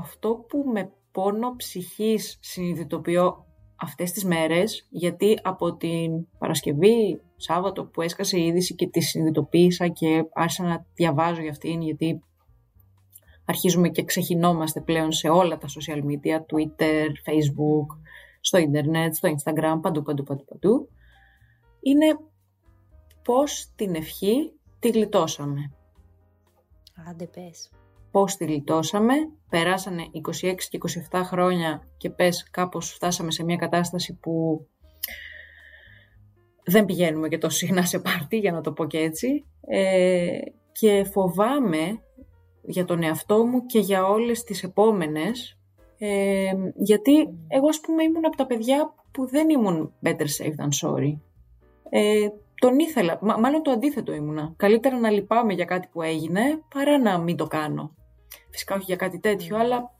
αυτό που με πόνο ψυχής συνειδητοποιώ αυτές τις μέρες, γιατί από την Παρασκευή, Σάββατο που έσκασε η είδηση και τη συνειδητοποίησα και άρχισα να διαβάζω για αυτήν, γιατί αρχίζουμε και ξεχυνόμαστε πλέον σε όλα τα social media, Twitter, Facebook, στο ίντερνετ, στο Instagram, παντού. Είναι πώς την ευχή τη γλιτώσαμε. Άντε πες. Πώς τη γλιτώσαμε, περάσανε 26 και 27 χρόνια και πες κάπως φτάσαμε σε μια κατάσταση που δεν πηγαίνουμε και τόσο συχνά σε πάρτι, για να το πω και έτσι, και φοβάμαι για τον εαυτό μου και για όλες τις επόμενες, γιατί εγώ ας πούμε ήμουν από τα παιδιά που δεν ήμουν better safe than sorry. Τον ήθελα, μάλλον το αντίθετο ήμουνα. Καλύτερα να λυπάμαι για κάτι που έγινε παρά να μην το κάνω. Φυσικά όχι για κάτι τέτοιο, αλλά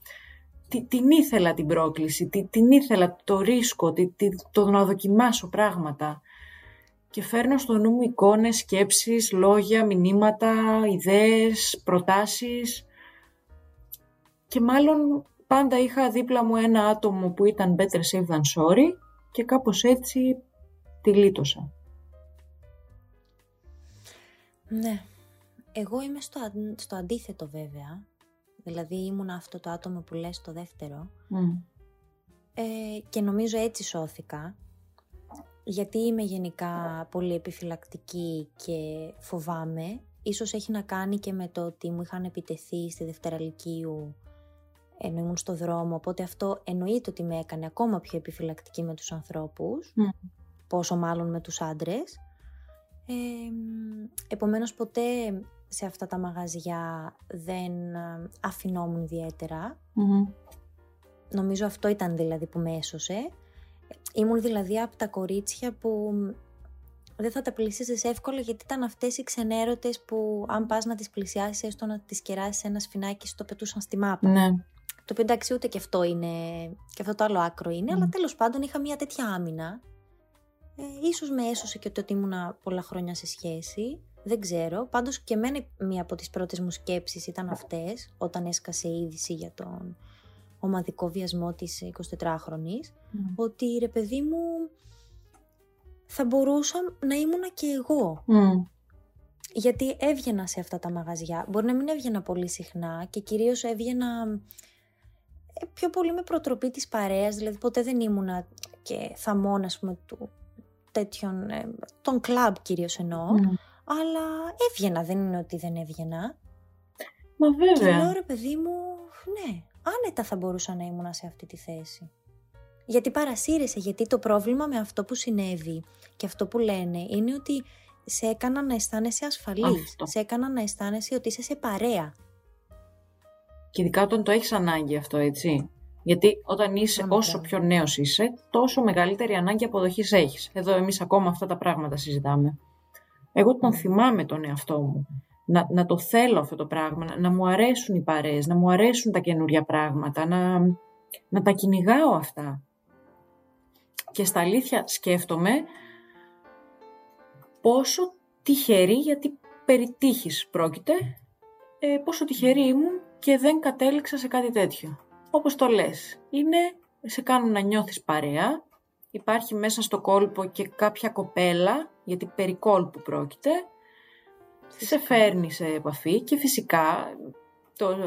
την ήθελα την πρόκληση, την ήθελα το ρίσκο, το να δοκιμάσω πράγματα. Και φέρνω στο νου μου εικόνες, σκέψεις, λόγια, μηνύματα, ιδέες, προτάσεις. Και μάλλον πάντα είχα δίπλα μου ένα άτομο που ήταν better safe than sorry και κάπως έτσι τη λύτωσα. Ναι. Εγώ είμαι στο αντίθετο βέβαια. Δηλαδή ήμουν αυτό το άτομο που λες το δεύτερο. Και νομίζω έτσι σώθηκα. Γιατί είμαι γενικά πολύ επιφυλακτική και φοβάμαι. Ίσως έχει να κάνει και με το ότι μου είχαν επιτεθεί στη Δευτέρα Λυκείου ενώ ήμουν στο δρόμο. Οπότε αυτό εννοείται ότι με έκανε ακόμα πιο επιφυλακτική με τους ανθρώπους. Πόσο μάλλον με τους άντρες. Επομένως ποτέ σε αυτά τα μαγαζιά δεν αφινόμουν ιδιαίτερα. Νομίζω αυτό ήταν δηλαδή που με έσωσε. Ήμουν δηλαδή από τα κορίτσια που δεν θα τα πλησίσεις εύκολα, γιατί ήταν αυτές οι ξενέρωτες που αν πας να τις πλησιάσεις, έστω να τις κεράσεις ένα σφινάκι, το πετούσαν στη μάπα. Το οποίο εντάξει ούτε και αυτό είναι, και αυτό το άλλο άκρο είναι, αλλά τέλος πάντων είχα μια τέτοια άμυνα. Ίσως με έσωσε και το ότι ήμουνα πολλά χρόνια σε σχέση, δεν ξέρω. Πάντως και εμένα μία από τις πρώτες μου σκέψεις ήταν αυτές, όταν έσκασε η είδηση για τον ομαδικό βιασμό της 24χρονης, ότι ρε παιδί μου θα μπορούσα να ήμουνα και εγώ. Γιατί έβγαινα σε αυτά τα μαγαζιά, μπορεί να μην έβγαινα πολύ συχνά και κυρίως έβγαινα πιο πολύ με προτροπή της παρέας, δηλαδή ποτέ δεν ήμουνα και θαμών ας πούμε του τέτοιων, τον κλαμπ κυρίως εννοώ, αλλά έβγαινα, δεν είναι ότι δεν έβγαινα. Μα βέβαια. Και λέω ρε παιδί μου, ναι, άνετα θα μπορούσα να ήμουν σε αυτή τη θέση. Γιατί παρασύρεσαι, γιατί το πρόβλημα με αυτό που συνέβη και αυτό που λένε είναι ότι σε έκαναν να αισθάνεσαι ασφαλής, σε έκαναν να αισθάνεσαι ότι είσαι σε παρέα. Και ειδικά όταν το έχεις ανάγκη αυτό, έτσι. Γιατί όταν είσαι, όσο πιο νέος είσαι, τόσο μεγαλύτερη ανάγκη αποδοχής έχεις. Εδώ εμείς ακόμα αυτά τα πράγματα συζητάμε. Εγώ τον θυμάμαι τον εαυτό μου. Να το θέλω αυτό το πράγμα, να μου αρέσουν οι παρέες, να μου αρέσουν τα καινούργια πράγματα, να τα κυνηγάω αυτά. Και στα αλήθεια σκέφτομαι πόσο τυχερή, γιατί περί τύχης πρόκειται, πόσο τυχερή ήμουν και δεν κατέληξα σε κάτι τέτοιο. Όπως το λες, είναι, σε κάνουν να νιώθεις παρέα, υπάρχει μέσα στο κόλπο και κάποια κοπέλα, γιατί περί κόλπου πρόκειται, σε φέρνει σε επαφή και φυσικά,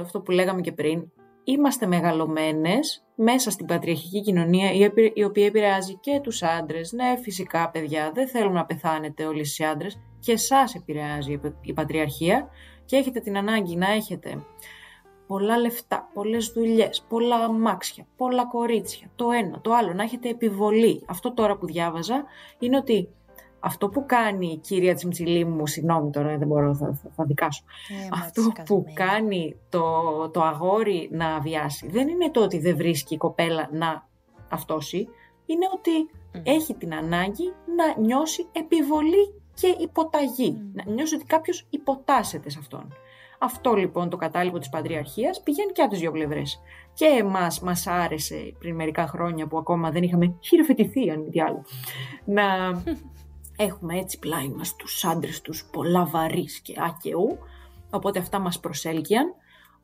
αυτό που λέγαμε και πριν, είμαστε μεγαλωμένες μέσα στην πατριαρχική κοινωνία, η οποία επηρεάζει και τους άντρες. Ναι, φυσικά παιδιά, δεν θέλουν να πεθάνετε όλοι οι άντρες, και εσάς επηρεάζει η πατριαρχία και έχετε την ανάγκη να έχετε πολλά λεφτά, πολλές δουλειές, πολλά αμάξια, πολλά κορίτσια, το ένα, το άλλο, να έχετε επιβολή. Αυτό τώρα που διάβαζα είναι ότι αυτό που κάνει η κυρία Τσιμτσιλή μου, συγγνώμη τώρα δεν μπορώ, θα δικάσω, αυτό που κάνει το αγόρι να βιάσει, δεν είναι το ότι δεν βρίσκει η κοπέλα να αυτόσει, είναι ότι έχει την ανάγκη να νιώσει επιβολή και υποταγή, να νιώσει ότι κάποιος υποτάσσεται σε αυτόν. Αυτό λοιπόν το κατάλοιπο της πατριαρχίας πηγαίνει και από τις δύο πλευρές. Και εμάς μας άρεσε πριν μερικά χρόνια που ακόμα δεν είχαμε χειροφετηθεί, αν μη τι άλλο, να έχουμε έτσι πλάι μας τους άντρες τους πολλά βαρύς και άκαιου, οπότε αυτά μας προσέλκυαν.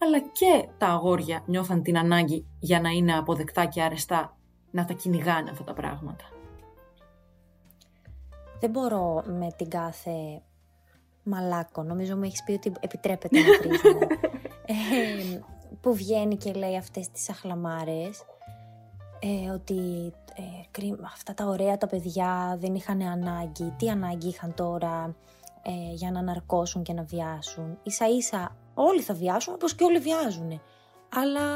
αλλά και τα αγόρια νιώθαν την ανάγκη για να είναι αποδεκτά και αρεστά να τα κυνηγάνε αυτά τα πράγματα. Δεν μπορώ με την κάθε μαλάκο, νομίζω μου έχεις πει ότι επιτρέπεται να κρύβω, που βγαίνει και λέει αυτές τις αχλαμάρες, ότι αυτά τα ωραία τα παιδιά δεν είχαν ανάγκη, τι ανάγκη είχαν τώρα για να ναρκώσουν και να βιάσουν. Ίσα ίσα όλοι θα βιάσουν όπως και όλοι βιάζουν, αλλά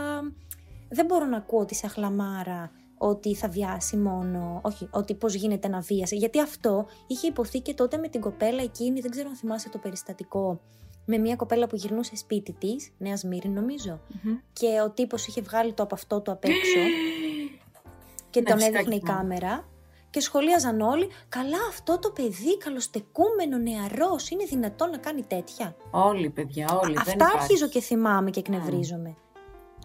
δεν μπορώ να ακούω τη σαχλαμάρα ότι θα βιάσει μόνο, όχι, ότι πώς γίνεται να βίασε, γιατί αυτό είχε υποθεί και τότε με την κοπέλα εκείνη, δεν ξέρω αν θυμάσαι το περιστατικό, με μια κοπέλα που γυρνούσε σπίτι της, Νέα Σμύρνη νομίζω, και ο τύπος είχε βγάλει το από αυτό το απ' έξω και τον έδειχνε η κάμερα και σχολίαζαν όλοι, καλά αυτό το παιδί, καλοστεκούμενο, νεαρός, είναι δυνατόν να κάνει τέτοια? Όλοι παιδιά, όλοι. Αυτά αρχίζω και θυμάμαι και εκνευρίζομαι.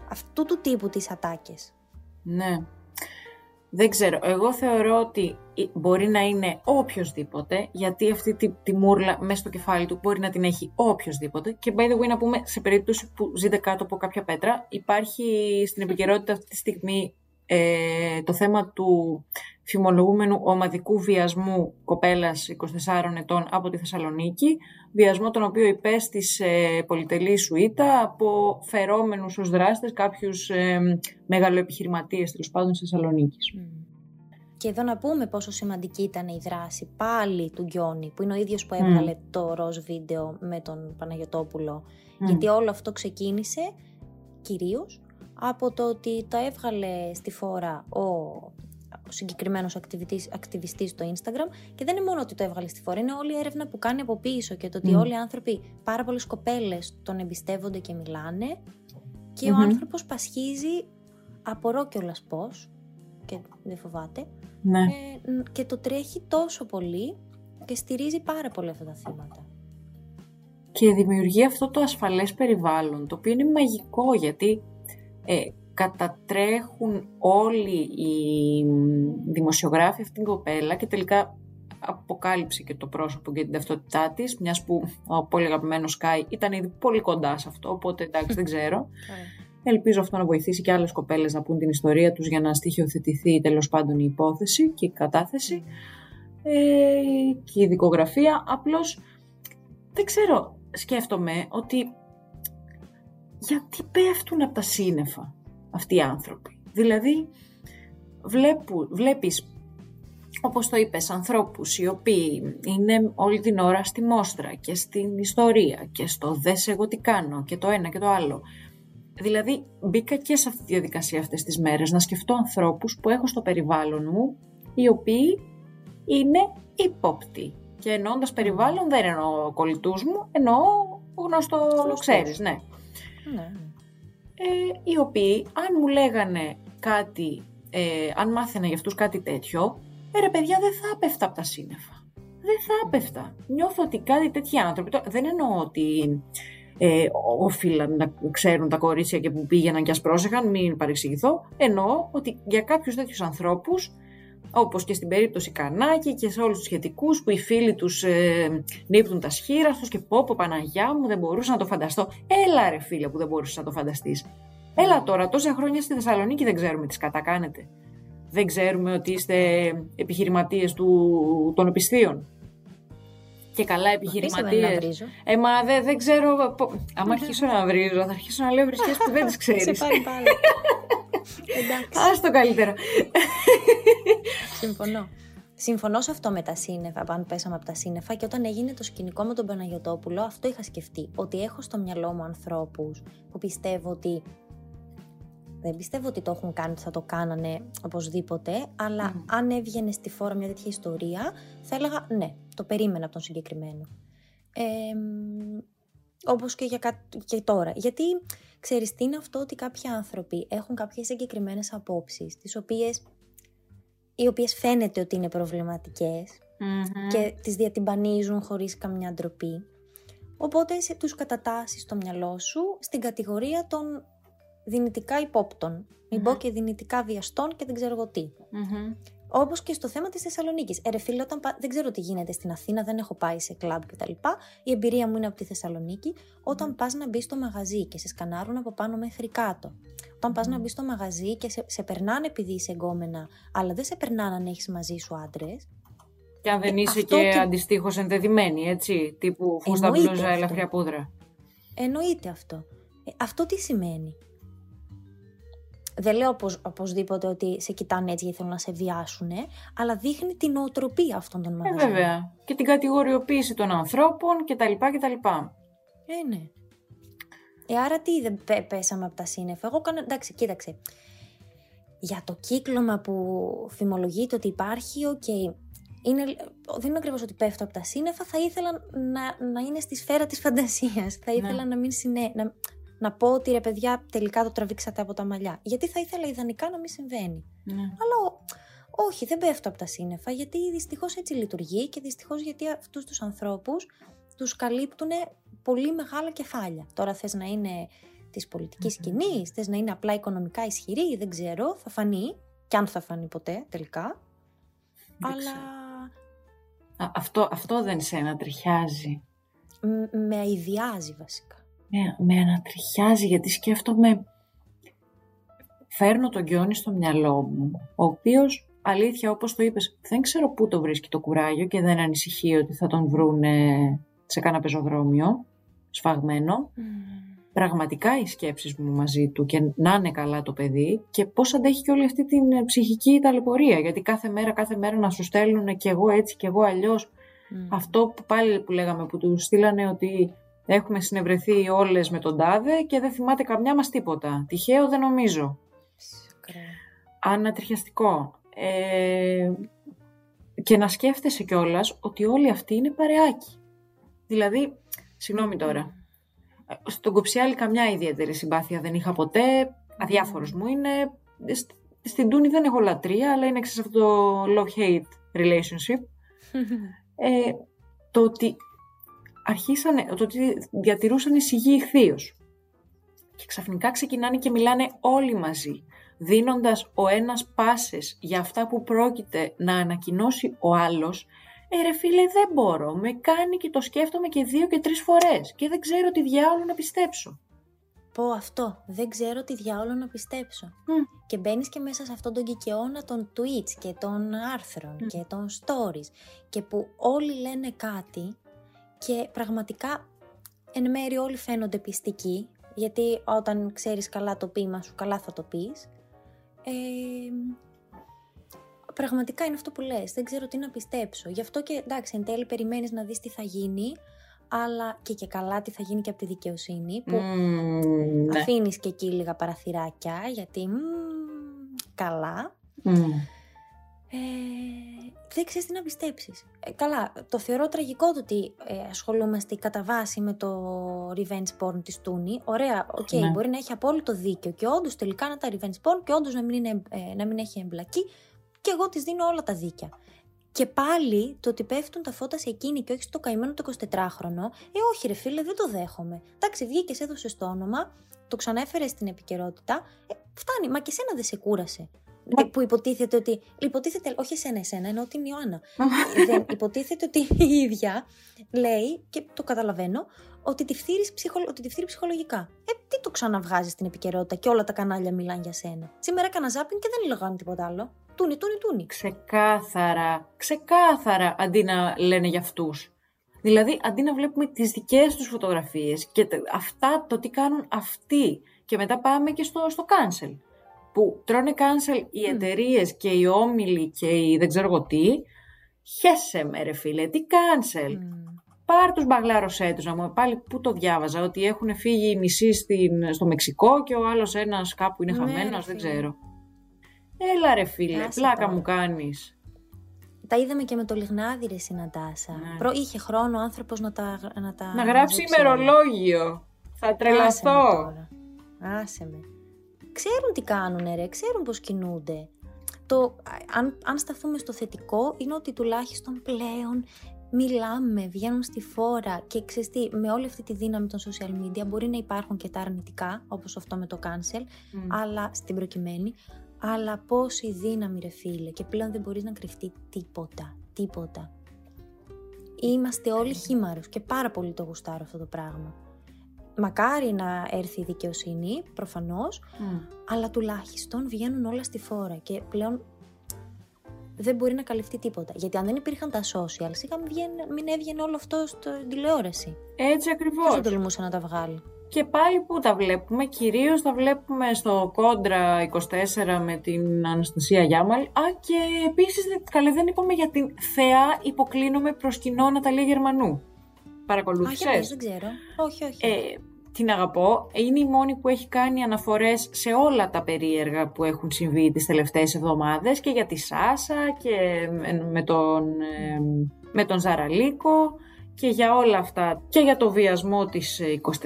Αυτού του τύπου τις ατάκες. Ναι. Δεν ξέρω, εγώ θεωρώ ότι μπορεί να είναι οποιοσδήποτε, γιατί αυτή τη μούρλα μέσα στο κεφάλι του μπορεί να την έχει οποιοσδήποτε. Και by the way, να πούμε, σε περίπτωση που ζείτε κάτω από κάποια πέτρα, υπάρχει στην επικαιρότητα αυτή τη στιγμή το θέμα του φημολογούμενου ομαδικού βιασμού κοπέλας 24 ετών από τη Θεσσαλονίκη, βιασμό τον οποίο υπέστησε πολυτελή σουίτα από φερόμενους ως δράστες κάποιους μεγαλοεπιχειρηματίες τέλος πάντων της Θεσσαλονίκης. Και εδώ να πούμε πόσο σημαντική ήταν η δράση πάλι του Γκιόνι, που είναι ο ίδιος που έβγαλε το ροζ βίντεο με τον Παναγιωτόπουλο, γιατί όλο αυτό ξεκίνησε κυρίως από το ότι τα έβγαλε στη φόρα ο συγκεκριμένος ακτιβιστής στο Instagram, και δεν είναι μόνο ότι το έβγαλε στη φόρα, είναι όλη η έρευνα που κάνει από πίσω και το ότι όλοι οι άνθρωποι, πάρα πολλές κοπέλες τον εμπιστεύονται και μιλάνε και ο άνθρωπος πασχίζει, απορώ κιόλας πώς, και δεν φοβάται, και το τρέχει τόσο πολύ και στηρίζει πάρα πολύ αυτά τα θύματα. Και δημιουργεί αυτό το ασφαλές περιβάλλον, το οποίο είναι μαγικό, γιατί κατατρέχουν όλοι οι δημοσιογράφοι αυτήν την κοπέλα και τελικά αποκάλυψε και το πρόσωπο και την ταυτότητά της, μιας που ο πολύ αγαπημένος Σκάι ήταν ήδη πολύ κοντά σε αυτό, οπότε εντάξει, δεν ξέρω. Ελπίζω αυτό να βοηθήσει και άλλες κοπέλες να πούν την ιστορία τους για να στοιχειοθετηθεί τέλος πάντων η υπόθεση και η κατάθεση και η δικογραφία. Απλώς δεν ξέρω, σκέφτομαι ότι γιατί πέφτουν από τα σύννεφα αυτοί οι άνθρωποι? Δηλαδή βλέπεις, όπως το είπες, ανθρώπους οι οποίοι είναι όλη την ώρα στη μόστρα και στην ιστορία και στο δες εγώ τι κάνω και το ένα και το άλλο. Δηλαδή μπήκα και σε αυτή τη διαδικασία αυτές τις μέρες να σκεφτώ ανθρώπους που έχω στο περιβάλλον μου, οι οποίοι είναι ύποπτοι, και εννοώντας περιβάλλον δεν εννοώ κολλητούς μου, εννοώ γνωστό, ξέρεις, ναι. Οι οποίοι αν μου λέγανε κάτι, αν μάθαινα για αυτούς κάτι τέτοιο, ρε παιδιά, δεν θα έπεφτα από τα σύννεφα, δεν θα έπεφτα. Νιώθω ότι κάτι τέτοιοι άνθρωποι, δεν εννοώ ότι όφυλαν να ξέρουν τα κορίτσια και που πήγαιναν και ας πρόσεχαν, μην παρεξηγηθώ, εννοώ ότι για κάποιους τέτοιους ανθρώπους, όπως και στην περίπτωση Κανάκη και σε όλους τους σχετικούς, που οι φίλοι τους νύπτουν τα σχήρα τους και πω Παναγιά μου, δεν μπορούσα να το φανταστώ. Έλα ρε φίλε που δεν μπορούσες να το φανταστείς. Έλα τώρα, τόσα χρόνια στη Θεσσαλονίκη δεν ξέρουμε τι κατακάνετε. Δεν ξέρουμε ότι είστε επιχειρηματίες των οπισθίων. Και καλά επιχειρηματίες. Μα δεν ξέρω. Άμα αρχίσω να βρίζω, θα αρχίσω να λέω βρισκές που δεν τις ξέρεις. Άστο καλύτερα. Συμφωνώ σε αυτό με τα σύννεφα, αν πέσαμε από τα σύννεφα, και όταν έγινε το σκηνικό με τον Παναγιωτόπουλο, αυτό είχα σκεφτεί, ότι έχω στο μυαλό μου ανθρώπους που πιστεύω ότι δεν πιστεύω ότι το έχουν κάνει, θα το κάνανε οπωσδήποτε, αλλά αν έβγαινε στη φόρα μια τέτοια ιστορία, θα έλεγα ναι, το περίμενα από τον συγκεκριμένο. Όπως και, και τώρα. Γιατί ξέρεις τι είναι αυτό, ότι κάποιοι άνθρωποι έχουν κάποιες συγκεκριμένες απόψεις, οι οποίες φαίνεται ότι είναι προβληματικές και τις διατυμπανίζουν χωρίς καμιά ντροπή. Οπότε σε τους κατατάσσεις στο μυαλό σου στην κατηγορία των δυνητικά υπόπτων, μην πω και δυνητικά βιαστών και δεν ξέρω εγώ τι. Όπως και στο θέμα της Θεσσαλονίκης. Ρε φίλε, δεν ξέρω τι γίνεται στην Αθήνα, δεν έχω πάει σε κλαμπ κτλ. Η εμπειρία μου είναι από τη Θεσσαλονίκη. Όταν πας να μπεις στο μαγαζί και σε σκανάρουν από πάνω μέχρι κάτω. Όταν πας να μπεις στο μαγαζί και σε περνάνε επειδή είσαι εγκόμενα, αλλά δεν σε περνάνε αν έχεις μαζί σου άντρες. Και αν δεν είσαι και αντιστοίχως ενδεδειμένη, έτσι. Τύπου φούστα μπλούζα, ελαφριά πούδρα. Εννοείται αυτό. Αυτό τι σημαίνει? Δεν λέω οπωσδήποτε ότι σε κοιτάνε έτσι γιατί θέλουν να σε βιάσουν, αλλά δείχνει την νοοτροπία αυτών των μαγαζιών. Βέβαια. Και την κατηγοριοποίηση των ανθρώπων κτλ. Ναι. Άρα τι δεν πέσαμε από τα σύννεφα? Εγώ κάνω. Εντάξει, κοίταξε. Για το κύκλωμα που φημολογείται ότι υπάρχει, okay. Δεν είναι ακριβώς ότι πέφτω από τα σύννεφα. Θα ήθελα να είναι στη σφαίρα της φαντασίας. Θα ήθελα να μην συνέβη. Να πω ότι ρε παιδιά, τελικά το τραβήξατε από τα μαλλιά. Γιατί θα ήθελα ιδανικά να μην συμβαίνει. Ναι. Αλλά όχι, δεν πέφτω από τα σύννεφα, γιατί δυστυχώς έτσι λειτουργεί και δυστυχώς γιατί αυτούς τους ανθρώπους τους καλύπτουν πολύ μεγάλα κεφάλια. Τώρα θες να είναι της πολιτικής σκηνής, θες να είναι απλά οικονομικά ισχυρή, δεν ξέρω, θα φανεί, κι αν θα φανεί ποτέ τελικά. Δεν αλλά. Αυτό δεν σε ανατριχιάζει. Με αηδιάζει βασικά. Με ανατριχιάζει γιατί σκέφτομαι, φέρνω τον Γκιόνι στο μυαλό μου, ο οποίος αλήθεια όπως το είπες δεν ξέρω πού το βρίσκει το κουράγιο και δεν ανησυχεί ότι θα τον βρούνε σε κάνα πεζοδρόμιο σφαγμένο. Πραγματικά οι σκέψεις μου μαζί του και να είναι καλά το παιδί και πώς αντέχει και όλη αυτή την ψυχική ταλαιπωρία, γιατί κάθε μέρα να σου στέλνουν και εγώ έτσι και εγώ αλλιώς. Αυτό που πάλι που λέγαμε που του στείλανε ότι έχουμε συνευρεθεί όλες με τον τάδε και δεν θυμάται καμιά μας τίποτα. Τυχαίο δεν νομίζω. Ανατριχιαστικό. Και να σκέφτεσαι κιόλας ότι όλοι αυτοί είναι παρεάκι. Δηλαδή, συγγνώμη τώρα, στον Κοψιάλη καμιά ιδιαίτερη συμπάθεια δεν είχα ποτέ, αδιάφορος μου είναι. Στην Τούνι δεν έχω λατρεία, αλλά είναι σε αυτό το love-hate relationship. Το ότι διατηρούσαν σιγή ηχθείως. Και ξαφνικά ξεκινάνε και μιλάνε όλοι μαζί, δίνοντας ο ένας πάσες για αυτά που πρόκειται να ανακοινώσει ο άλλος. Ρε φίλε, δεν μπορώ, με κάνει και το σκέφτομαι και 2 και 3 φορές και δεν ξέρω τι διάολο να πιστέψω. Πω αυτό, δεν ξέρω τι διάολο να πιστέψω. Και μπαίνεις και μέσα σε αυτόν τον κικαιώνα των tweets και των άρθρων και των stories και που όλοι λένε κάτι. Και πραγματικά εν μέρει όλοι φαίνονται πιστικοί, γιατί όταν ξέρεις καλά το ποίημα σου, καλά θα το πεις. Πραγματικά είναι αυτό που λες, δεν ξέρω τι να πιστέψω. Γι' αυτό και εντάξει, εν τέλει περιμένεις να δεις τι θα γίνει, αλλά και καλά τι θα γίνει και από τη δικαιοσύνη, που αφήνεις και εκεί λίγα παραθυράκια, γιατί καλά. Δεν ξέρεις τι να πιστέψεις. Καλά, το θεωρώ τραγικό το ότι ασχολούμαστε κατά βάση με το revenge porn της Τούνι. Ωραία, οκ, μπορεί να έχει απόλυτο δίκιο και όντως τελικά να τα revenge porn και όντως να μην έχει εμπλακεί και εγώ της δίνω όλα τα δίκια. Και πάλι το ότι πέφτουν τα φώτα σε εκείνη και όχι στο καημένο το 24χρονο, όχι ρε φίλε, δεν το δέχομαι. Εντάξει, βγήκες, έδωσες το όνομα, το ξανέφερες στην επικαιρότητα, φτάνει, μα και σένα δεν σε κούρασε. Που υποτίθεται ότι. Όχι εσένα, εννοώ την Ιωάννα. Δεν υποτίθεται ότι η ίδια λέει, και το καταλαβαίνω, ότι τη φθείρει ψυχολογικά. Τι το ξαναβγάζει στην επικαιρότητα και όλα τα κανάλια μιλάνε για σένα? Σήμερα έκανα ζάπινγκ και δεν λογάνε τίποτα άλλο. Τούνι. Ξεκάθαρα αντί να λένε για αυτούς. Δηλαδή, αντί να βλέπουμε τις δικές τους φωτογραφίες και αυτά, το τι κάνουν αυτοί. Και μετά πάμε και στο cancel. Που τρώνε cancel οι εταιρείες και οι όμιλοι και οι δεν ξέρω εγώ τι. Χέσε με ρε φίλε, τι cancel. Πάρ' τους μπαγλάρωσέ τους, να μου πάλι που το διάβαζα, ότι έχουν φύγει οι μισοί στο Μεξικό και ο άλλος ένας κάπου είναι χαμένος, δεν ξέρω. Έλα ρε φίλε, πλάκα μου κάνεις. Τα είδαμε και με το λιγνάδι ρε Νατάσα. Είχε χρόνο ο άνθρωπος να γράψει ημερολόγιο. Θα τρελαθώ. Άσε με. Ξέρουν τι κάνουνε ρε, ξέρουν πώς κινούνται. Αν σταθούμε στο θετικό, είναι ότι τουλάχιστον πλέον μιλάμε, βγαίνουν στη φόρα και ξέρεις τι, με όλη αυτή τη δύναμη των social media μπορεί να υπάρχουν και τα αρνητικά, όπως αυτό με το cancel, αλλά στην προκειμένη, Αλλά πόση δύναμη ρε φίλε, και πλέον δεν μπορείς να κρυφτεί τίποτα. Είμαστε όλοι χήμαρους και πάρα πολύ το γουστάρω αυτό το πράγμα. Μακάρι να έρθει η δικαιοσύνη, προφανώς, αλλά τουλάχιστον βγαίνουν όλα στη φόρα και πλέον δεν μπορεί να καλυφθεί τίποτα. Γιατί αν δεν υπήρχαν τα social, σίγα μην έβγαινε όλο αυτό στην τηλεόραση. Έτσι ακριβώς. Πώς θα τολμούσε να τα βγάλει. Και πάλι πού τα βλέπουμε, κυρίως τα βλέπουμε στο Κόντρα 24 με την Αναστασία Γιάμαλη. Α, και επίσης, καλέ, δεν είπαμε για την θεά υποκλίνομαι προς κοινό Ναταλία Γερμανού. Παρακολούθησες? Όχι, δεν ξέρω. Όχι. Την αγαπώ. Είναι η μόνη που έχει κάνει αναφορές σε όλα τα περίεργα που έχουν συμβεί τις τελευταίες εβδομάδες και για τη Σάσα και με τον Ζαραλίκο. Και για όλα αυτά, και για το βιασμό της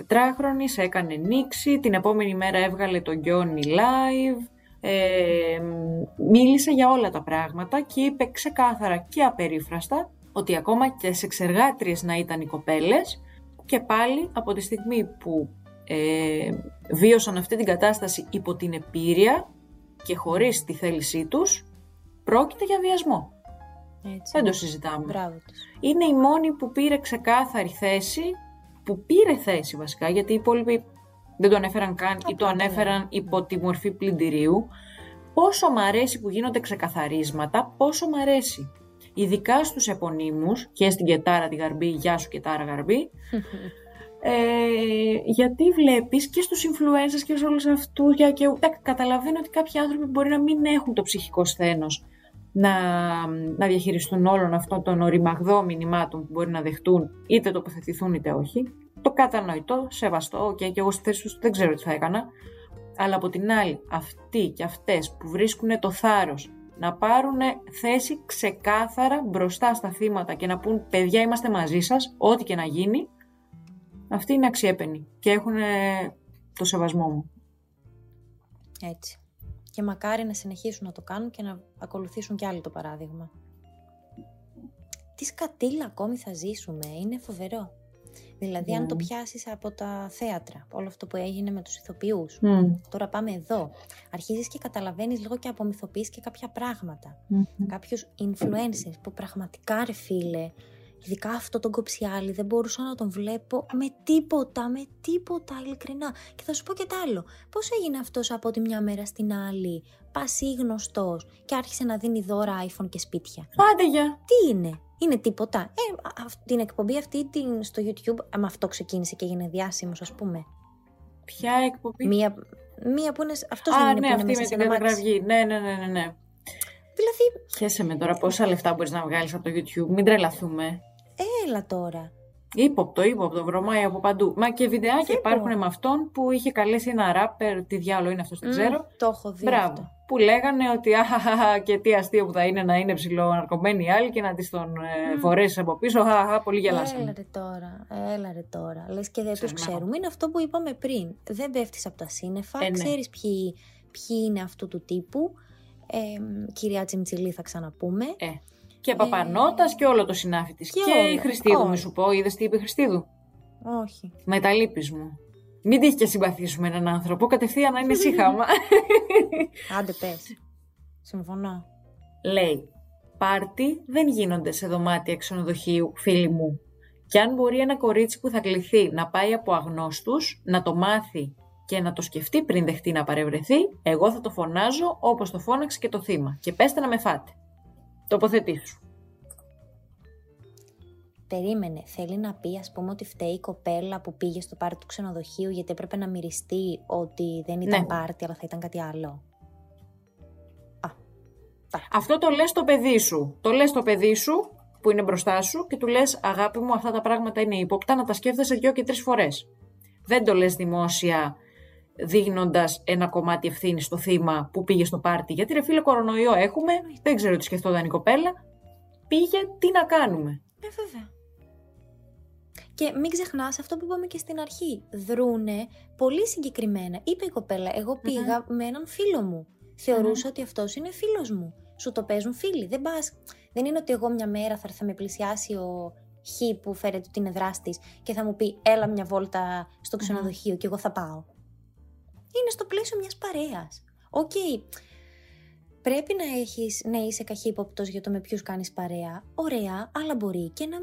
24χρονης, έκανε νίξη, την επόμενη μέρα έβγαλε τον Γκιόνι live, μίλησε για όλα τα πράγματα και είπε ξεκάθαρα και απερίφραστα ότι ακόμα και σε εξεργάτριες να ήταν οι κοπέλες, και πάλι από τη στιγμή που βίωσαν αυτή την κατάσταση υπό την επίρρεια και χωρίς τη θέλησή τους, πρόκειται για βιασμό. Έτσι, δεν το συζητάμε. Είναι η μόνη που πήρε ξεκάθαρη θέση, που πήρε θέση βασικά, γιατί οι υπόλοιποι δεν το ανέφεραν καν ή το ανέφεραν υπό τη μορφή πλυντηρίου. Πόσο μ' αρέσει που γίνονται ξεκαθαρίσματα, πόσο μ' αρέσει. Ειδικά στους επωνύμους και στην Κετάρα τη Γαρμπή, γεια σου Κετάρα Γαρμπή, γιατί βλέπεις και στους influencers και σε όλους αυτούς, και καταλαβαίνω ότι κάποιοι άνθρωποι μπορεί να μην έχουν το ψυχικό σθένος να διαχειριστούν όλων αυτών των οριμαγδών μηνυμάτων που μπορεί να δεχτούν, είτε τοποθετηθούν είτε όχι. Το κατανοητό, σεβαστό, και εγώ στη θέση τους δεν ξέρω τι θα έκανα. Αλλά από την άλλη, αυτοί και αυτές που βρίσκουν το θάρρος να πάρουν θέση ξεκάθαρα μπροστά στα θύματα και να πούν παιδιά είμαστε μαζί σας, ό,τι και να γίνει, αυτοί είναι αξιέπαινοι και έχουν το σεβασμό μου. Έτσι. Και μακάρι να συνεχίσουν να το κάνουν και να ακολουθήσουν κι άλλοι το παράδειγμα. Τι σκατήλα ακόμη θα ζήσουμε, είναι φοβερό. Δηλαδή αν το πιάσεις από τα θέατρα, όλο αυτό που έγινε με τους ηθοποιούς, τώρα πάμε εδώ, αρχίζεις και καταλαβαίνεις λίγο και απομυθοποιείς και κάποια πράγματα. Κάποιους influencers που πραγματικά ρε φίλε, ειδικά αυτό τον Κοψιάλη, δεν μπορούσα να τον βλέπω με τίποτα ειλικρινά. Και θα σου πω και τ' άλλο. Πώς έγινε αυτός από τη μια μέρα στην άλλη, πασίγνωστος, και άρχισε να δίνει δώρα iPhone και σπίτια? Άντε για! Τι είναι, είναι τίποτα? Την εκπομπή αυτή στο YouTube, με αυτό ξεκίνησε και έγινε διάσημος, ας πούμε. Ποια εκπομπή? Μία που είναι. Αυτός δεν είναι, ναι, που είναι μέσα στην καταγραφή. Ναι. Δηλαδή... Χέσε με τώρα, πόσα λεφτά μπορείς να βγάλεις από το YouTube, μην τρελαθούμε. Έλα τώρα. Ύποπτο, βρωμάει από παντού. Μα και βιντεάκια υπάρχουν με αυτόν που είχε καλέσει ένα ράπερ, τι διάλογο είναι αυτός, δεν ξέρω. Το έχω δει. Μπράβο. Αυτό. Που λέγανε ότι και τι αστείο που θα είναι να είναι ψιλοαναρκωμένοι οι άλλοι και να τις τον φορέσεις από πίσω. Πολύ γελάσαμε. Έλα ρε τώρα. Λες και δεν τους ξέρουμε. Είναι αυτό που είπαμε πριν. Δεν πέφτεις από τα σύννεφα, ξέρεις ποιοι είναι αυτού του τύπου. Κυρία Τσιμτσιλή θα ξαναπούμε. Και Παπανώτας και όλο το συνάφι της. Και η Χριστίδου, μη σου πω, είδες τι είπε η Χριστίδου? Όχι. Με τα λύπης μου. Μην τύχει και συμπαθήσουμε έναν άνθρωπο, κατευθείαν να είναι σύχαμα. Άντε πες. Συμφωνώ. Λέει, πάρτι δεν γίνονται σε δωμάτια ξενοδοχείου, φίλοι μου. Και αν μπορεί ένα κορίτσι που θα κληθεί να πάει από αγνώστους, να το μάθει και να το σκεφτεί πριν δεχτεί να παρευρεθεί, εγώ θα το φωνάζω όπως το φώναξε και το θύμα. Και πέστε να με φάτε. Τοποθετήσου. Περίμενε. Θέλει να πει, ας πούμε, ότι φταίει η κοπέλα που πήγε στο πάρτι του ξενοδοχείου γιατί έπρεπε να μυριστεί ότι δεν ήταν πάρτι, αλλά θα ήταν κάτι άλλο. Αυτό το λες στο παιδί σου. Το λες στο παιδί σου που είναι μπροστά σου και του λες, αγάπη μου, αυτά τα πράγματα είναι ύποπτα, να τα σκέφτεσαι 2 και 3 φορές. Δεν το λες δημόσια, δείχνοντας ένα κομμάτι ευθύνη στο θύμα που πήγε στο πάρτι. Γιατί ρε φίλε, κορονοϊό έχουμε, δεν ξέρω τι σκεφτόταν η κοπέλα. Πήγε, τι να κάνουμε. Βέβαια. Και μην ξεχνάς αυτό που είπαμε και στην αρχή. Δρούνε πολύ συγκεκριμένα. Είπε η κοπέλα, εγώ πήγα με έναν φίλο μου. Θεωρούσα ότι αυτός είναι φίλος μου. Σου το παίζουν φίλοι. Δεν πας. Δεν είναι ότι εγώ μια μέρα θα με πλησιάσει ο Χ που φέρεται ότι είναι δράστης και θα μου πει έλα μια βόλτα στο ξενοδοχείο και εγώ θα πάω. Είναι στο πλαίσιο μιας παρέας. Οκ. Πρέπει να έχεις, ναι, είσαι καχύποπτος για το με ποιους κάνεις παρέα. Ωραία, αλλά μπορεί και να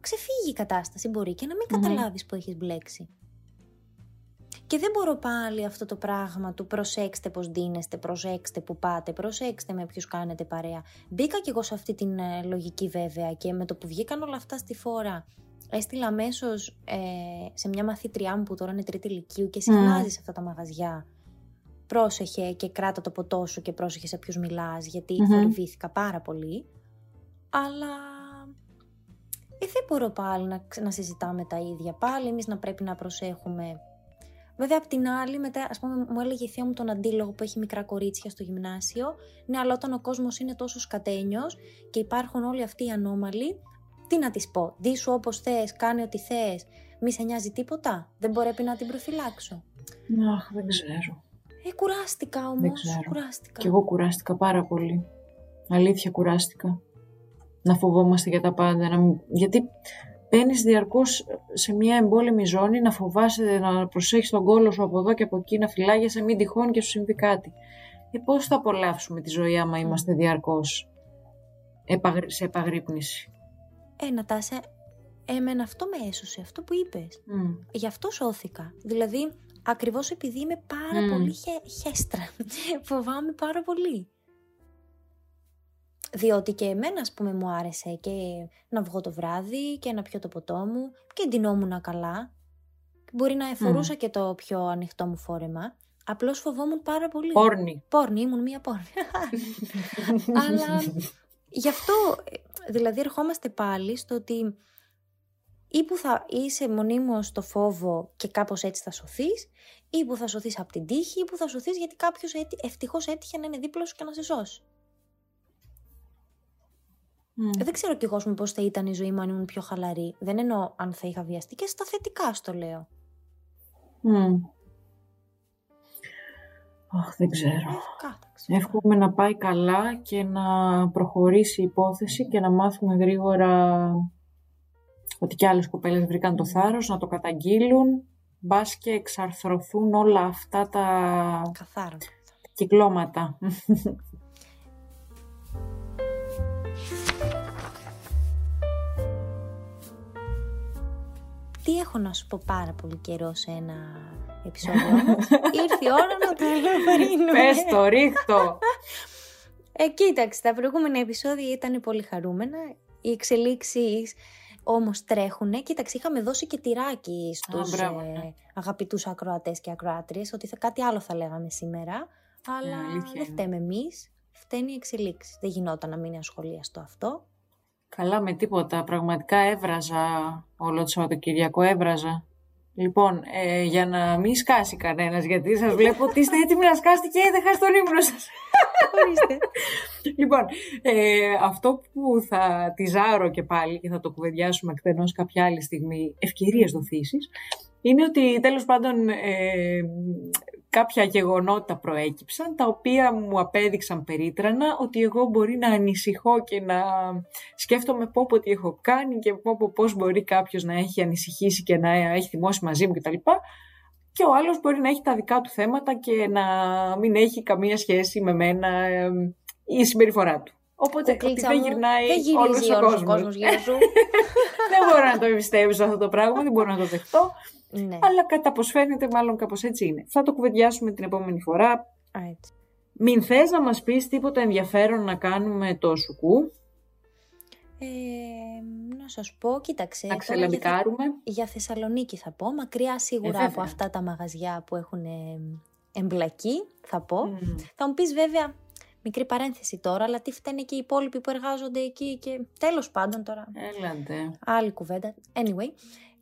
ξεφύγει η κατάσταση, μπορεί και να μην καταλάβεις που έχεις μπλέξει. Και δεν μπορώ πάλι αυτό το πράγμα του προσέξτε πως ντύνεστε, προσέξτε που πάτε, προσέξτε με ποιους κάνετε παρέα. Μπήκα κι εγώ σε αυτή την λογική βέβαια και με το που βγήκαν όλα αυτά στη φόρα, έστειλα αμέσως σε μια μαθήτριά μου που τώρα είναι τρίτη λυκείου και συχνάζει σε αυτά τα μαγαζιά. Πρόσεχε και κράτα το ποτό σου και πρόσεχε σε ποιους μιλάς, γιατί θορυβήθηκα πάρα πολύ. Αλλά δεν μπορώ πάλι να συζητάμε τα ίδια. Πάλι εμείς να πρέπει να προσέχουμε. Βέβαια, απ' την άλλη, μετά, ας πούμε, μου έλεγε η θεία μου τον αντίλογο που έχει μικρά κορίτσια στο γυμνάσιο. Ναι, αλλά όταν ο κόσμος είναι τόσο σκατένιος και υπάρχουν όλοι αυτοί οι ανώμαλοι, τι να της πω, ντύσου όπως θες, κάνε ό,τι θες, μη σε νοιάζει τίποτα, δεν μπορεί να την προφυλάξω. Αχ, δεν ξέρω. Κουράστηκα όμως, κουράστηκα. Κι εγώ κουράστηκα πάρα πολύ. Αλήθεια, κουράστηκα. Να φοβόμαστε για τα πάντα, γιατί μπαίνεις διαρκώς σε μια εμπόλεμη ζώνη, να φοβάσαι, να προσέχεις τον κόλο σου από εδώ και από εκεί, να φυλάγεσαι, μην τυχόν και σου συμβεί κάτι. Πώς θα απολαύσουμε τη ζωή άμα είμαστε διαρκώς σε επαγρύπνηση. Νατάσα, εμένα αυτό με έσωσε, αυτό που είπες. Γι' αυτό σώθηκα. Δηλαδή, ακριβώς επειδή είμαι πάρα πολύ χέστρα. Φοβάμαι πάρα πολύ. Διότι και εμένα, ας πούμε, μου άρεσε και να βγω το βράδυ και να πιω το ποτό μου και ντυνόμουν καλά. Μπορεί να εφορούσα και το πιο ανοιχτό μου φόρεμα. Απλώς φοβόμουν πάρα πολύ. Πόρνη, ήμουν μία πόρνη. Αλλά γι' αυτό, δηλαδή, ερχόμαστε πάλι στο ότι ή που θα είσαι μονίμως στο φόβο και κάπως έτσι θα σωθείς, ή που θα σωθείς από την τύχη, ή που θα σωθείς γιατί κάποιος ευτυχώς έτυχε να είναι δίπλα σου και να σε σώσει. Δεν ξέρω κι εγώ πώς θα ήταν η ζωή μου αν ήμουν πιο χαλαρή. Δεν εννοώ αν θα είχα βιαστεί, και στα θετικά στο λέω. Αχ, δεν ξέρω. Εύχομαι να πάει καλά και να προχωρήσει η υπόθεση και να μάθουμε γρήγορα ότι κι άλλες κοπέλες βρήκαν το θάρρος να το καταγγείλουν, μπας και εξαρθρωθούν όλα αυτά τα κυκλώματα. Τι έχω να σου πω πάρα πολύ καιρό σε ένα επεισόδιο μας. Ήρθε η ώρα να το ελαφρύνουμε. Πες το, ρίχτω. Κοίταξε, τα προηγούμενα επεισόδια ήταν πολύ χαρούμενα. Οι εξελίξεις όμως τρέχουνε. Κοίταξε, είχαμε δώσει και τυράκι στους αγαπητούς ακροατές και ακροάτριες, ότι κάτι άλλο θα λέγαμε σήμερα. Αλλά δεν φταίμε εμείς. Φταίνει η εξελίξη. Δεν γινόταν να μείνει ασχολίαστο αυτό. Καλά με τίποτα. Πραγματικά έβραζα όλο το Σαββατοκυριακό. Λοιπόν, για να μην σκάσει κανένας, γιατί σας βλέπω ότι είστε έτοιμοι να σκάσετε και δεν χάσει τον ύπνο σας. Ορίστε. Λοιπόν, αυτό που θα τιζάρω και πάλι και θα το κουβεντιάσουμε εκτενώς κάποια άλλη στιγμή, ευκαιρίες δοθήσεις, είναι ότι τέλος πάντων κάποια γεγονότα προέκυψαν, τα οποία μου απέδειξαν περίτρανα ότι εγώ μπορεί να ανησυχώ και να σκέφτομαι πω τι έχω κάνει και πώς μπορεί κάποιος να έχει ανησυχήσει και να έχει θυμώσει μαζί μου κτλ. Και ο άλλος μπορεί να έχει τα δικά του θέματα και να μην έχει καμία σχέση με μένα η συμπεριφορά του. Οπότε δεν γυρνάει όλος ο κόσμος. Δεν μπορώ να το εμπιστεύσω αυτό το πράγμα, δεν μπορώ να το δεχτώ. Ναι. Αλλά κατά πως φαίνεται, μάλλον κάπως έτσι είναι. Θα το κουβεντιάσουμε την επόμενη φορά. Έτσι. Μην θες να μας πεις τίποτα ενδιαφέρον να κάνουμε το σουκού. Να σας πω, κοίταξε. Να ξελαμπικάρουμε. Για Θεσσαλονίκη θα πω, μακριά σίγουρα από αυτά τα μαγαζιά που έχουν εμπλακεί, θα πω. Θα μου πεις βέβαια, μικρή παρένθεση τώρα, αλλά τι φταίνε και οι υπόλοιποι που εργάζονται εκεί και τέλος πάντων τώρα. Έλατε. Άλλη κουβέντα. Anyway.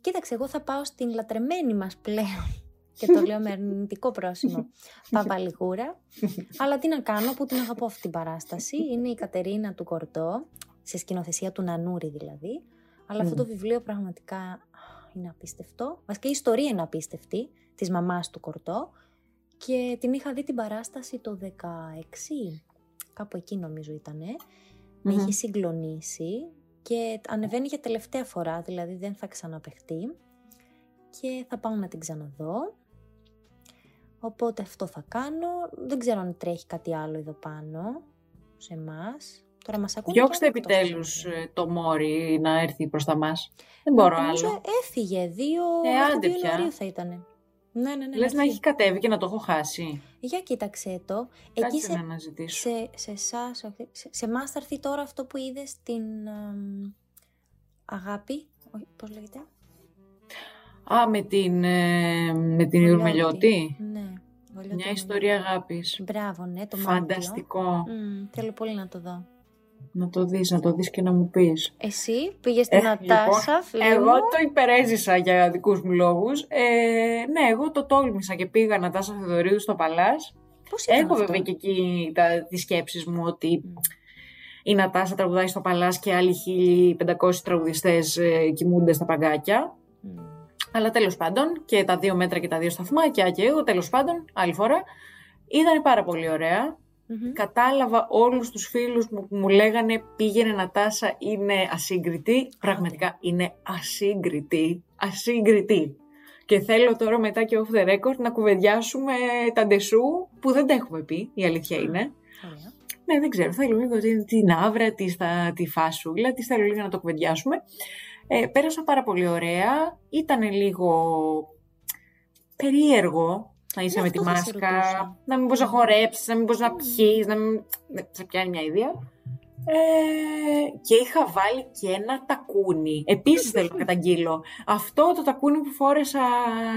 Κοίταξε, εγώ θα πάω στην λατρεμένη μας πλέον, και το λέω με αρνητικό πρόσημο, Παπαλιγούρα. Αλλά τι να κάνω, που την αγαπώ αυτή την παράσταση. Είναι η Κατερίνα του Κορτό, σε σκηνοθεσία του Νανούρη δηλαδή. Αλλά αυτό το βιβλίο πραγματικά είναι απίστευτο. Βασικά η ιστορία είναι απίστευτη, της μαμάς του Κορτό. Και την είχα δει την παράσταση το 16, κάπου εκεί νομίζω ήτανε. Με είχε συγκλονίσει. Και ανεβαίνει για τελευταία φορά, δηλαδή δεν θα ξαναπαιχτεί. Και θα πάω να την ξαναδώ. Οπότε αυτό θα κάνω. Δεν ξέρω αν τρέχει κάτι άλλο εδώ πάνω σε εμάς. Τώρα μας ακούνε. Διώξτε επιτέλους το μόρι να έρθει προς τα μας. Δεν μπορώ άλλο. Έφυγε δύο Ιανουαρίου θα ήτανε. Ναι, λες να έχει κατέβει και να το έχω χάσει. Για κοίταξε το. Εκεί σε εμάς θα έρθει τώρα αυτό που είδες στην Αγάπη. Πώς λέγεται? Α, με την Ιουρμελιώτη. Ναι. Μια ιστορία αγάπης. Μπράβο, ναι, το μάτι. Φανταστικό. Θέλω πολύ να το δω. Να το δεις και να μου πεις. Εσύ πήγες στην Νατάσα, φίλε. Εγώ το υπερέζησα για δικούς μου λόγους. Ναι, εγώ το τόλμησα και πήγα Νατάσα Θεοδωρίδου στο Παλάς. Πώς ήταν αυτό? Έχω βέβαια και εκεί τις σκέψεις μου ότι η Νατάσα τραγουδάει στο Παλάς και άλλοι 1.500 τραγουδιστές κοιμούνται στα παγκάκια. Αλλά τέλος πάντων, και τα δύο μέτρα και τα δύο σταθμάκια και εγώ, τέλος πάντων, άλλη φορά, ήταν πάρα πολύ ωραία. Mm-hmm. Κατάλαβα όλους τους φίλους μου που μου λέγανε πήγαινε Νατάσα, είναι ασύγκριτη. Πραγματικά είναι ασύγκριτη. Και θέλω τώρα μετά και off the record να κουβεντιάσουμε τα ντεσού που δεν τα έχουμε πει, η αλήθεια είναι. Mm-hmm. Ναι, δεν ξέρω, θέλω λίγο την άβρα, τη φάσουλα, τη θέλω λίγο να το κουβεντιάσουμε. Πέρασα πάρα πολύ ωραία, ήταν λίγο περίεργο να είσαι με τη μάσκα, να μην μπορείς να χορέψεις, να μην μπορείς να πιείς, να μην σε πιάνει μια ιδέα. Και είχα βάλει και ένα τακούνι. Επίσης θέλω να καταγγείλω αυτό το τακούνι που φόρεσα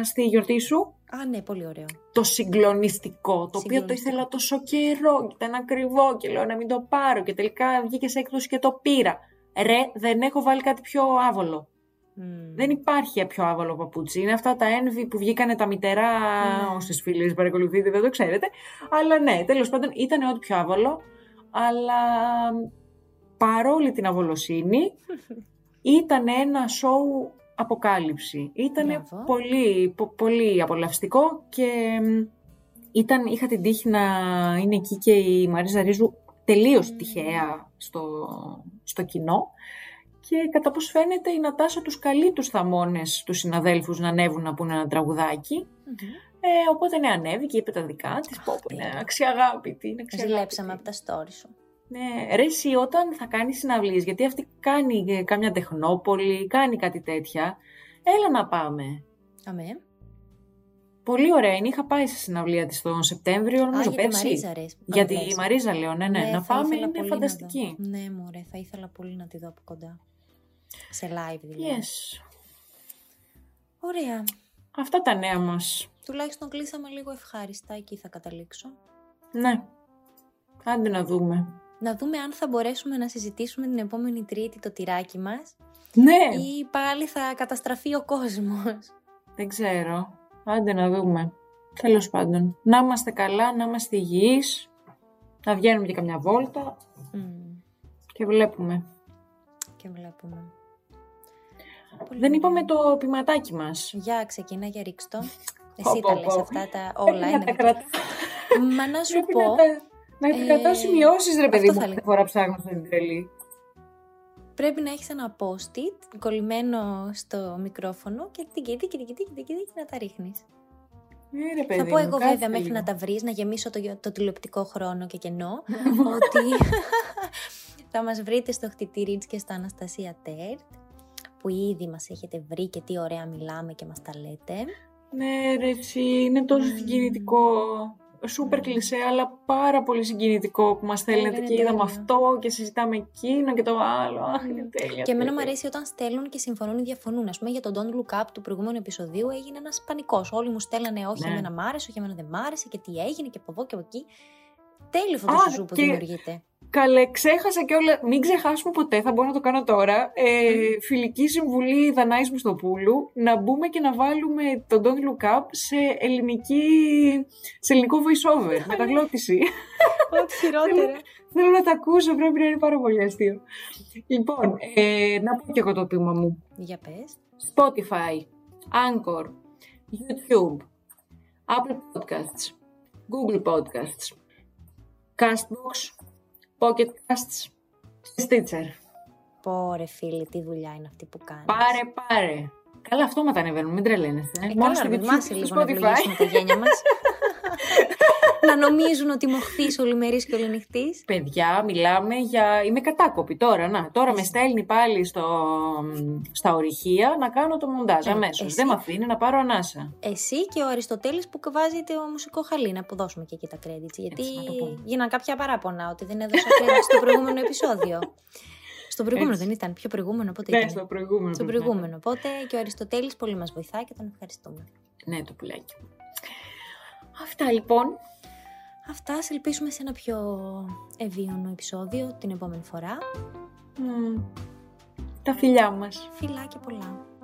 στη γιορτή σου. Α, ναι, πολύ ωραίο. Το συγκλονιστικό, το οποίο το ήθελα τόσο καιρό, ήταν ακριβό και λέω να μην το πάρω και τελικά βγήκε σε έκδοση και το πήρα. Ρε, δεν έχω βάλει κάτι πιο άβολο. Δεν υπάρχει πιο άβολο παπούτσι. Είναι αυτά τα envy που βγήκανε τα μητερά. Όσες φίλες παρακολουθείτε δεν το ξέρετε. Αλλά ναι, τέλος πάντων ήταν ό,τι πιο άβολο. Αλλά παρόλη την αβολοσύνη ήταν ένα σοου αποκάλυψη. Ήταν πολύ απολαυστικό και είχα την τύχη να είναι εκεί και η Μαρίζα Ρίζου τελείως τυχαία στο κοινό. Και κατά πώς φαίνεται η Νατάσα τους καλεί τους θαμώνες, τους συναδέλφους να ανέβουν να πούνε ένα τραγουδάκι. Mm-hmm. Οπότε ναι, ανέβη και είπε τα δικά της. Ναι, αξιαγάπητη. Ζηλέψαμε από τα story σου. Ναι, ρε εσύ όταν θα κάνει συναυλίες, γιατί αυτή κάνει κάμια Τεχνόπολη, κάνει κάτι τέτοια. Έλα να πάμε. Αμέ. Πολύ ωραία είναι. Είχα πάει στη συναυλία της τον Σεπτέμβριο, νομίζω πέρσι. Γιατί η Μαρίζα, λέω, ναι, να πάμε, είναι φανταστική. Ναι, μωρέ, θα ήθελα πολύ να τη δω από κοντά. Σε live δηλαδή. Yes. Ωραία. Αυτά τα νέα μας. Τουλάχιστον κλείσαμε λίγο ευχάριστα, εκεί θα καταλήξω. Ναι. Άντε να δούμε. Να δούμε αν θα μπορέσουμε να συζητήσουμε την επόμενη Τρίτη το τυράκι μας. Ναι. Ή πάλι θα καταστραφεί ο κόσμος. Δεν ξέρω. Άντε να δούμε. Τέλος πάντων. Να είμαστε καλά, να είμαστε υγιείς. Να βγαίνουμε και καμιά βόλτα. Και βλέπουμε. Δεν είπαμε το ποιηματάκι μας. Για ξεκινά, για ρίξτο. Εσύ τα λες αυτά τα όλα. Μα να σου πω. Να επικρατάω σημειώσεις, ρε παιδί μου, κάθε φορά ψάχνω στην τρελή. Πρέπει να έχεις ένα post-it κολλημένο στο μικρόφωνο και την κοιτή να τα ρίχνεις. Θα πω εγώ βέβαια μέχρι να τα βρεις, να γεμίσω το τηλεοπτικό χρόνο και κενό, ότι θα μας βρείτε στο xtiti.reads και στο anastasia_tert, που ήδη μας έχετε βρει και τι ωραία μιλάμε και μας τα λέτε. Ναι ρε εσύ, είναι τόσο συγκινητικό. Σούπερ κλισέ, αλλά πάρα πολύ συγκινητικό που μας στέλνετε και είδαμε αυτό και συζητάμε εκείνο και το άλλο. Είναι τέλεια. Και εμένα μου αρέσει όταν στέλνουν και συμφωνούν ή διαφωνούν. Ας πούμε για τον Don't Look Up του προηγούμενου επεισοδίου έγινε ένας πανικός. Όλοι μου στέλνανε όχι εμένα μ' άρεσε, όχι εμένα δεν μ' άρεσε και τι έγινε και από εδώ και από εκεί. Τέλειο αυτό το ζου που δημιουργείται. Καλέ, ξέχασα και όλα. Μην ξεχάσουμε ποτέ, θα μπορώ να το κάνω τώρα. Φιλική συμβουλή Δανάης Μουστοπούλου, να μπούμε και να βάλουμε τον Don't Look Up σε ελληνικό voiceover, μεταγλώτηση. Ό,τι χειρότερα. Θέλω να τα ακούσω, πρέπει να είναι πάρα πολύ αστείο. Λοιπόν, να πω και εγώ το πείμα μου. Για πες. Spotify, Anchor, YouTube, Apple Podcasts, Google Podcasts, Castbox, Pocket Casts και Stitcher. Πόρε φίλε, τι δουλειά είναι αυτή που κάνεις. Πάρε. Καλά αυτόματα ανεβαίνουν, μην τρελαίνεστε. Μόνο στη δική μας Spotify. να νομίζουν ότι είμαι οχθής ολημερής και ολονυχτής. Παιδιά, μιλάμε για... Είμαι κατάκοπη τώρα, να. Τώρα εσύ... με στέλνει πάλι στα ορυχεία να κάνω το μοντάζ αμέσως. Εσύ... Δεν με αφήνει να πάρω ανάσα. Εσύ και ο Αριστοτέλης που βάζει το μουσικό χαλί, να αποδώσουμε και εκεί τα credits. Γιατί γίναν κάποια παράπονα ότι δεν έδωσα credits στο προηγούμενο επεισόδιο. Στο προηγούμενο δεν ήταν, πιο προηγούμενο, πότε ήταν. Στο προηγούμενο. Στο προηγούμενο, ναι. Πότε και ο Αριστοτέλης πολύ μας βοηθά και τον ευχαριστούμε. Ναι, το πουλάκι. Αυτά λοιπόν. Αυτά, σε ελπίσουμε σε ένα πιο ευίωνο επεισόδιο την επόμενη φορά. Τα φιλιά μας. Φιλά και πολλά.